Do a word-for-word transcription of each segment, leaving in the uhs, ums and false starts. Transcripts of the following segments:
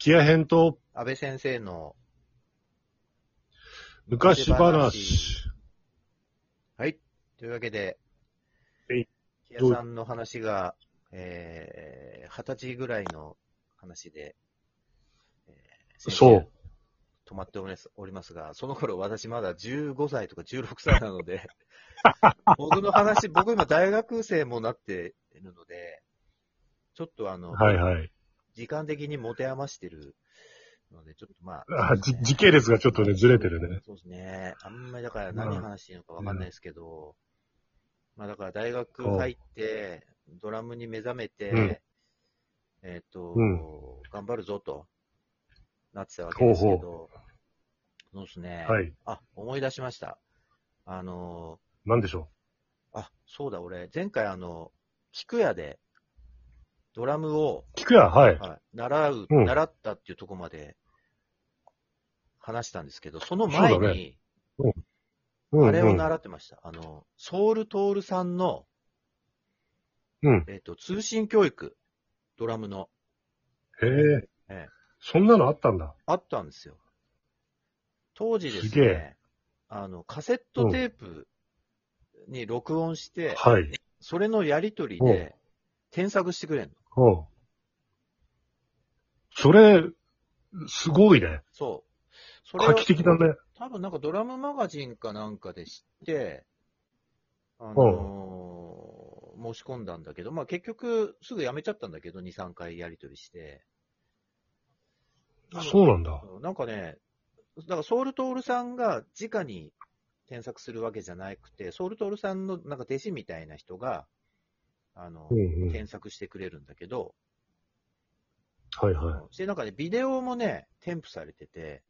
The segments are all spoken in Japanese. キア編と安倍先生の昔話。はい。というわけで、キアさんの話が、えー、はたちぐらいの話で、えー、そう。止まっておりますが、その頃私まだじゅうごさいとかじゅうろくさいなので、僕の話、僕今大学生もなっているので、ちょっとあの、はいはい、時間的に持て余してるので、ちょっとまあ、あね、時系列がちょっとね、ずれてるね。そうですね。あんまりだから何話していいのかわかんないですけど、うん、まあだから大学入って、ドラムに目覚めて、うん、えっ、ー、と、うん、頑張るぞと。なってたわけですけど、ほうほうそうですね、はい。あ、思い出しました。あのー、なんでしょう。あ、そうだ、俺、前回、あの、菊屋で、ドラムを、菊屋、はい、はい。習う、うん、習ったっていうところまで、話したんですけど、その前に、うねうんうん、あれを習ってました。あの、ソウルトールさんの、うん、えっ、ー、と、通信教育、ドラムの。へえ。えーそんなのあったんだ。あったんですよ。当時ですね、すげえあのカセットテープに録音して、うんはい、それのやり取りで添削してくれんの。うん。それすごいね。そう。それ画期的だね。多分なんかドラムマガジンかなんかで知って、あのーうん、申し込んだんだけど、まあ結局すぐやめちゃったんだけど、にさんかいやり取りして。あ、そうなんだ。なんかね、だからソウルトールさんが直に添削するわけじゃなくて、ソウルトールさんのなんか弟子みたいな人が、あの、うんうん、添削してくれるんだけど、はいはい。で、なんかね、ビデオもね、添付されてて、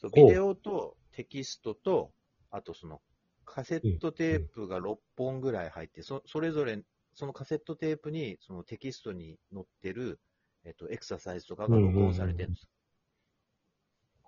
そうビデオとテキストと、あとそのカセットテープがろっぽんぐらい入って、そ、それぞれ、そのカセットテープに、そのテキストに載ってる、えっと、エクササイズとかが録音されてるんです、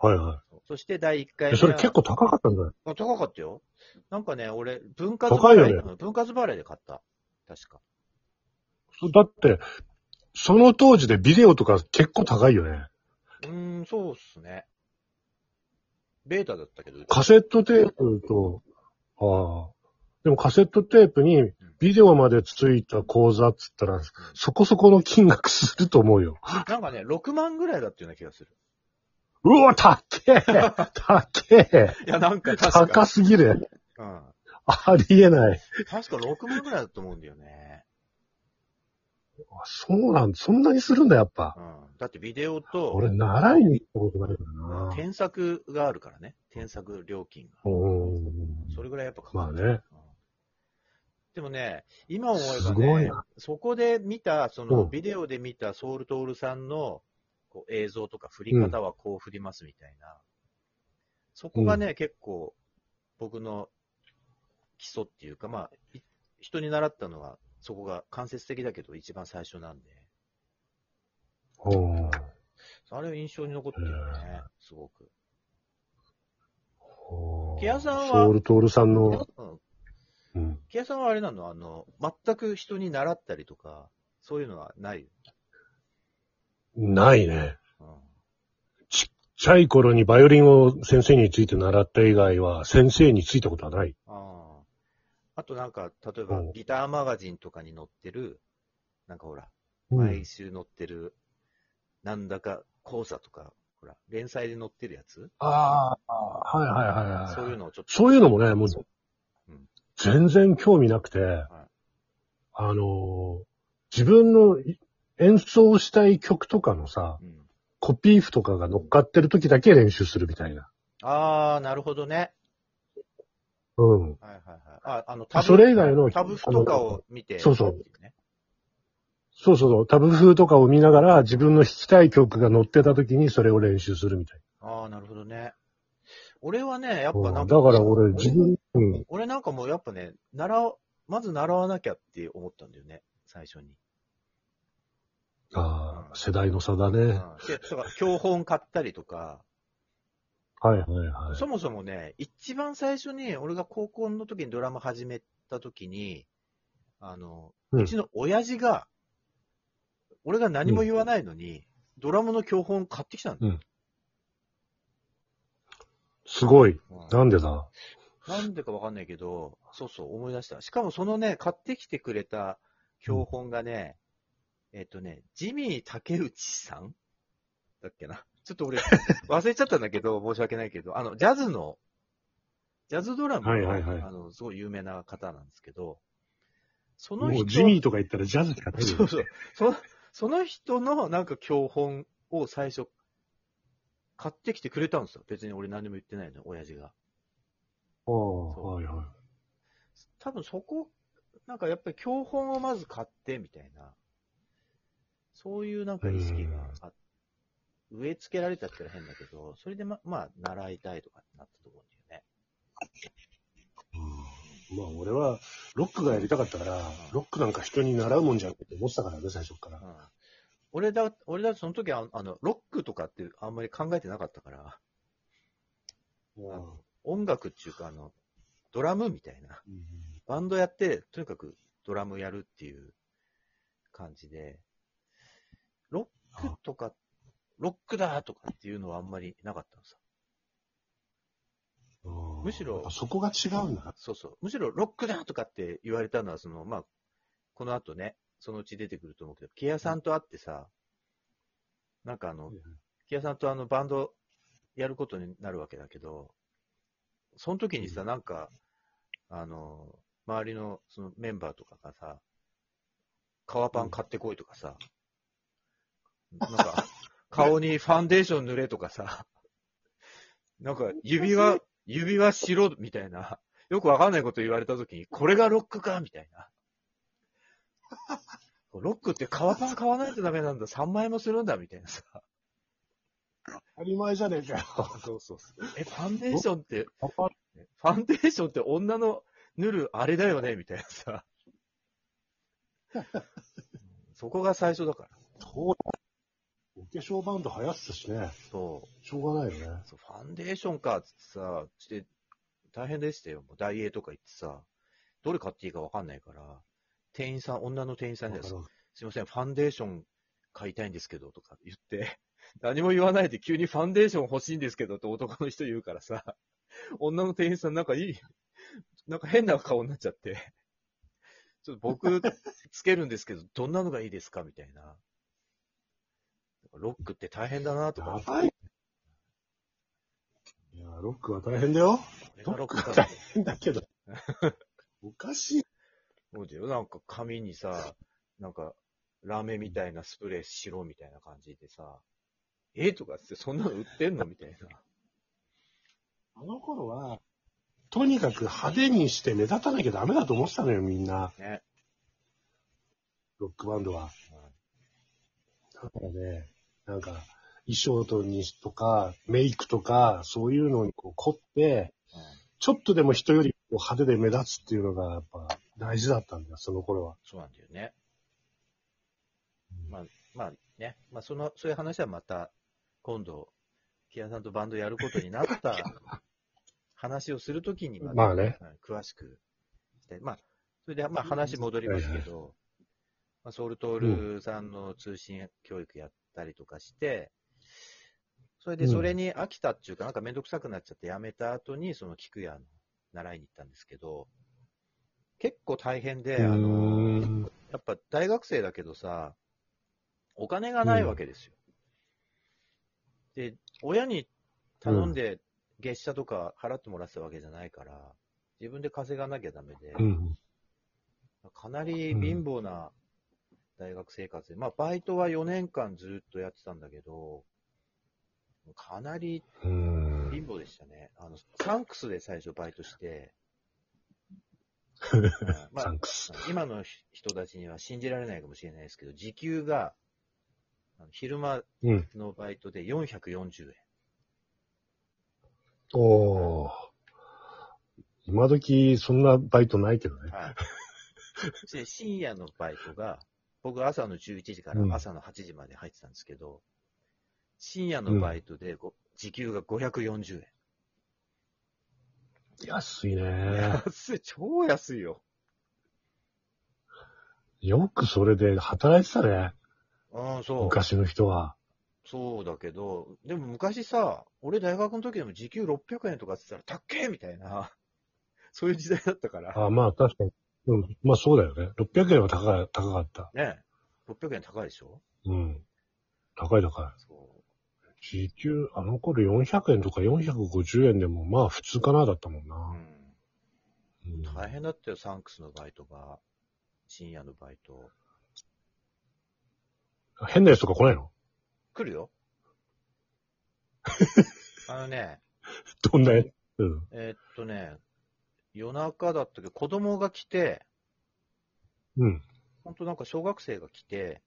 うんうん。はいはい。そしてだいいっかいめ。それ結構高かったんだよ。高かったよ。なんかね、俺、分割払い。高いよね。分割払いで買った。確か。だって、その当時でビデオとか結構高いよね。うーん、そうっすね。ベータだったけど。カセットテープと、ああ。でもカセットテープにビデオまでついた講座っつったら、そこそこの金額すると思うよ。なんかね、ろくまんぐらいだったような気がする。うわ、高え高えいや、なんか確か高すぎる。うん。ありえない。確かろくまんぐらいだと思うんだよね。あ、そうなんだ。そんなにするんだ、やっぱ。うん。だってビデオと。俺、習いに行ったことないからな。添削があるからね。添削料金が。おー。それぐらいやっぱかかる。まあね。でもね、今思えばね、そこで見た、そのビデオで見たソウルトールさんのこう映像とか振り方はこう振りますみたいな。うん、そこがね、うん、結構僕の基礎っていうか、まあ、人に習ったのはそこが間接的だけど一番最初なんで。おー。あれは印象に残ってるよね、すごく。おー。ケアさんは、ソウルトールさんの、うんキヤさんはあれなのあの、全く人に習ったりとか、そういうのはないないね、うん。ちっちゃい頃にバイオリンを先生について習った以外は、先生についたことはない。あ, あとなんか、例えばギターマガジンとかに載ってる、なんかほら、毎週載ってる、なんだか講座とか、ほら、連載で載ってるやつああ、はいはいはいはい。そういうのをちょっと。そういうのもね、もう、全然興味なくて、はい、あの、自分の演奏したい曲とかのさ、うん、コピー譜とかが乗っかってる時だけ練習するみたいな。あー、なるほどね。うん。はいはいはい。あ、あの、タブ、それ以外の、タブ譜とかを見て、そうそう。そうそう、タブ譜とかを見ながら自分の弾きたい曲が乗ってた時にそれを練習するみたいな。あー、なるほどね。俺はね、やっぱなんか、うん、だから俺、自分、うん、俺なんかもうやっぱね、習、まず習わなきゃって思ったんだよね、最初に。ああ、世代の差だね。うん、教本買ったりとか。はいはいはい。そもそもね、一番最初に、俺が高校の時にドラム始めた時に、あの、うん、うちの親父が、俺が何も言わないのに、ドラムの教本買ってきたんだ。うん。すごい。なんでだ。なんでかわかんないけど、そうそう思い出した。しかもそのね、買ってきてくれた教本がね、うん、えっとね、ジミー竹内さんだっけな。ちょっと俺忘れちゃったんだけど、申し訳ないけど、あのジャズのジャズドラムの、はいはいはい、あのすごい有名な方なんですけど、その人もうジミーとか言ったらジャズって書いてる。そうそう。そその人のなんか教本を最初買ってきてくれたんですよ。別に俺何も言ってないの、親父が。ああ、はいはい。多分そこ、なんかやっぱり教本をまず買ってみたいな、そういうなんか意識があって、植え付けられたって変だけど、それでま、まあ、習いたいとかになったと思うんだよね。うん、まあ俺はロックがやりたかったから、うん、ロックなんか人に習うもんじゃなくて思ってたからね、最初から。うん、俺だ、俺だってその時はあのロックとかってあんまり考えてなかったから、うん、あの音楽っていうかあのドラムみたいな、うん、バンドやってとにかくドラムやるっていう感じで、ロックとかってロックだとかっていうのはあんまりなかったのさ。むしろ、そこが違うんだ。そうそう。むしろロックだとかって言われたのは、その、まあ、この後ね、そのうち出てくると思うけど、ケアさんと会ってさ、なんかあの、ケアさんとあのバンドやることになるわけだけど、その時にさ、なんか、あの、周りのそのメンバーとかがさ、革パン買ってこいとかさ、なんか、顔にファンデーション塗れとかさ、なんか指輪、指輪白みたいな、よくわかんないこと言われたときに、これがロックかみたいな。ロックって革パン買わないとダメなんだ、さんまいもするんだみたいなさ。当たり前じゃねえかよ。そうそうそう。え、ファンデーションって、ファンデーションって女の塗るあれだよねみたいなさ。そこが最初だから。お化粧バンド流行ってたしね。そう。しょうがないよね。そうファンデーションかっつってさ、して大変でしたよ。もうダイエーとか行ってさ、どれ買っていいか分かんないから、店員さん、女の店員さんです。すいません、ファンデーション買いたいんですけどとか言って、何も言わないで急にファンデーション欲しいんですけどって男の人言うからさ、女の店員さんなんかいい、なんか変な顔になっちゃって、ちょっと僕つけるんですけど、どんなのがいいですかみたいな。ロックって大変だなとか。はい。いや、ロックは大変だよ。ロックは大変だけど。おかしい。そうだよ。なんか紙にさ、なんかラメみたいなスプレーしろみたいな感じでさ、えとかってそんなの売ってんのみたいな。あの頃は、とにかく派手にして目立たなきゃダメだと思ってたのよ、みんな。ね。ロックバンドは。だからね、なんか、衣装とか、メイクとか、そういうのにこう凝って、うん、ちょっとでも人より派手で目立つっていうのが、やっぱ大事だったんだよ、その頃は。そうなんだよね。うん、まあ、まあね、まあその、そういう話はまた、今度、木屋さんとバンドやることになった話をするときにま、まあね、詳しくして、まあ、それで、まあ話戻りますけど、はいはいまあ、ソウルトールさんの通信教育やったりとかして、それでそれに飽きたっていうか、なんかめんどくさくなっちゃってやめた後に、その菊屋の習いに行ったんですけど、結構大変で、あの、やっぱ大学生だけどさ、お金がないわけですよ。で、親に頼んで月謝とか払ってもらってたわけじゃないから、自分で稼がなきゃダメで、かなり貧乏な、大学生活で、まあ、バイトはよねんかんずっとやってたんだけど、かなり貧乏でしたね。あのサンクスで最初バイトして、まあ、サンクス今の人たちには信じられないかもしれないですけど、時給が昼間のバイトでよんひゃくよんじゅうえん。うん、おー、今時そんなバイトないけどね。はい、そして深夜のバイトが、僕朝のじゅういちじから朝のはちじまで入ってたんですけど、うん、深夜のバイトで、うん、時給がごひゃくよんじゅうえん。安いね。安い、超安いよ。よくそれで働いてたね。うん、そう。昔の人は。そうだけど、でも昔さ、俺大学の時でも時給ろっぴゃくえんとかって言ったら、たっけーみたいな、そういう時代だったから。ああ、まあ確かに。うん、まあそうだよね。ろっぴゃくえんは高い、高かった。ねえ。ろっぴゃくえん高いでしょ？うん。高い高い。そう。時給、あの頃よんひゃくえんとかよんひゃくごじゅうえんでも、まあ普通かなだったもんな。うん。うん、大変だったよ、サンクスのバイトが。深夜のバイト。変なやつとか来ないの？来るよ。あのね。どんなやつ？うん。えー、っとね、夜中だったけど、子供が来て、うん。ほんとなんか小学生が来て、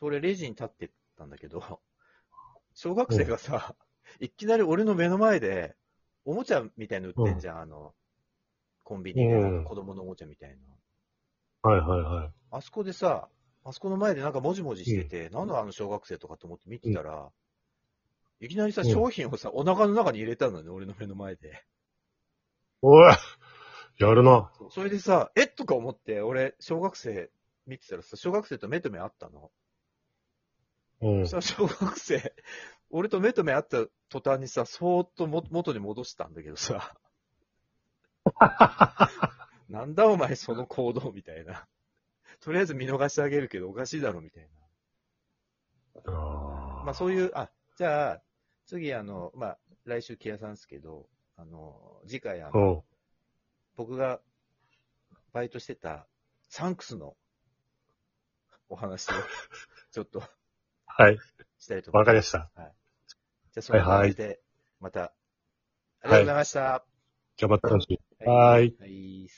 それレジに立ってたんだけど、小学生がさ、うん、いきなり俺の目の前で、おもちゃみたいなの売ってんじゃん、うん、あの、コンビニで、うん、子供のおもちゃみたいな。はいはいはい。あそこでさ、あそこの前でなんかもじもじしてて、うん、なんだあの小学生とかと思って見てたら、うん、いきなりさ、商品をさ、うん、お腹の中に入れたのね、俺の目の前で。おい、やるな。それでさ、えとか思って、俺、小学生見てたらさ、小学生と目と目あったの。うん。そしたら小学生、俺と目と目あった途端にさ、そーっとも元に戻したんだけどさ。なんだお前その行動みたいな。とりあえず見逃してあげるけどおかしいだろみたいな。あまあそういう、あ、じゃあ、次あの、まあ来週木屋さんですけど、あの、次回あの、僕がバイトしてたサンクスのお話をちょっと、はい。したいと思います。わかりました。はい。じゃあその感じで、また、はいはい、ありがとうございました。はい、じゃあまた楽しみ。はい。はい。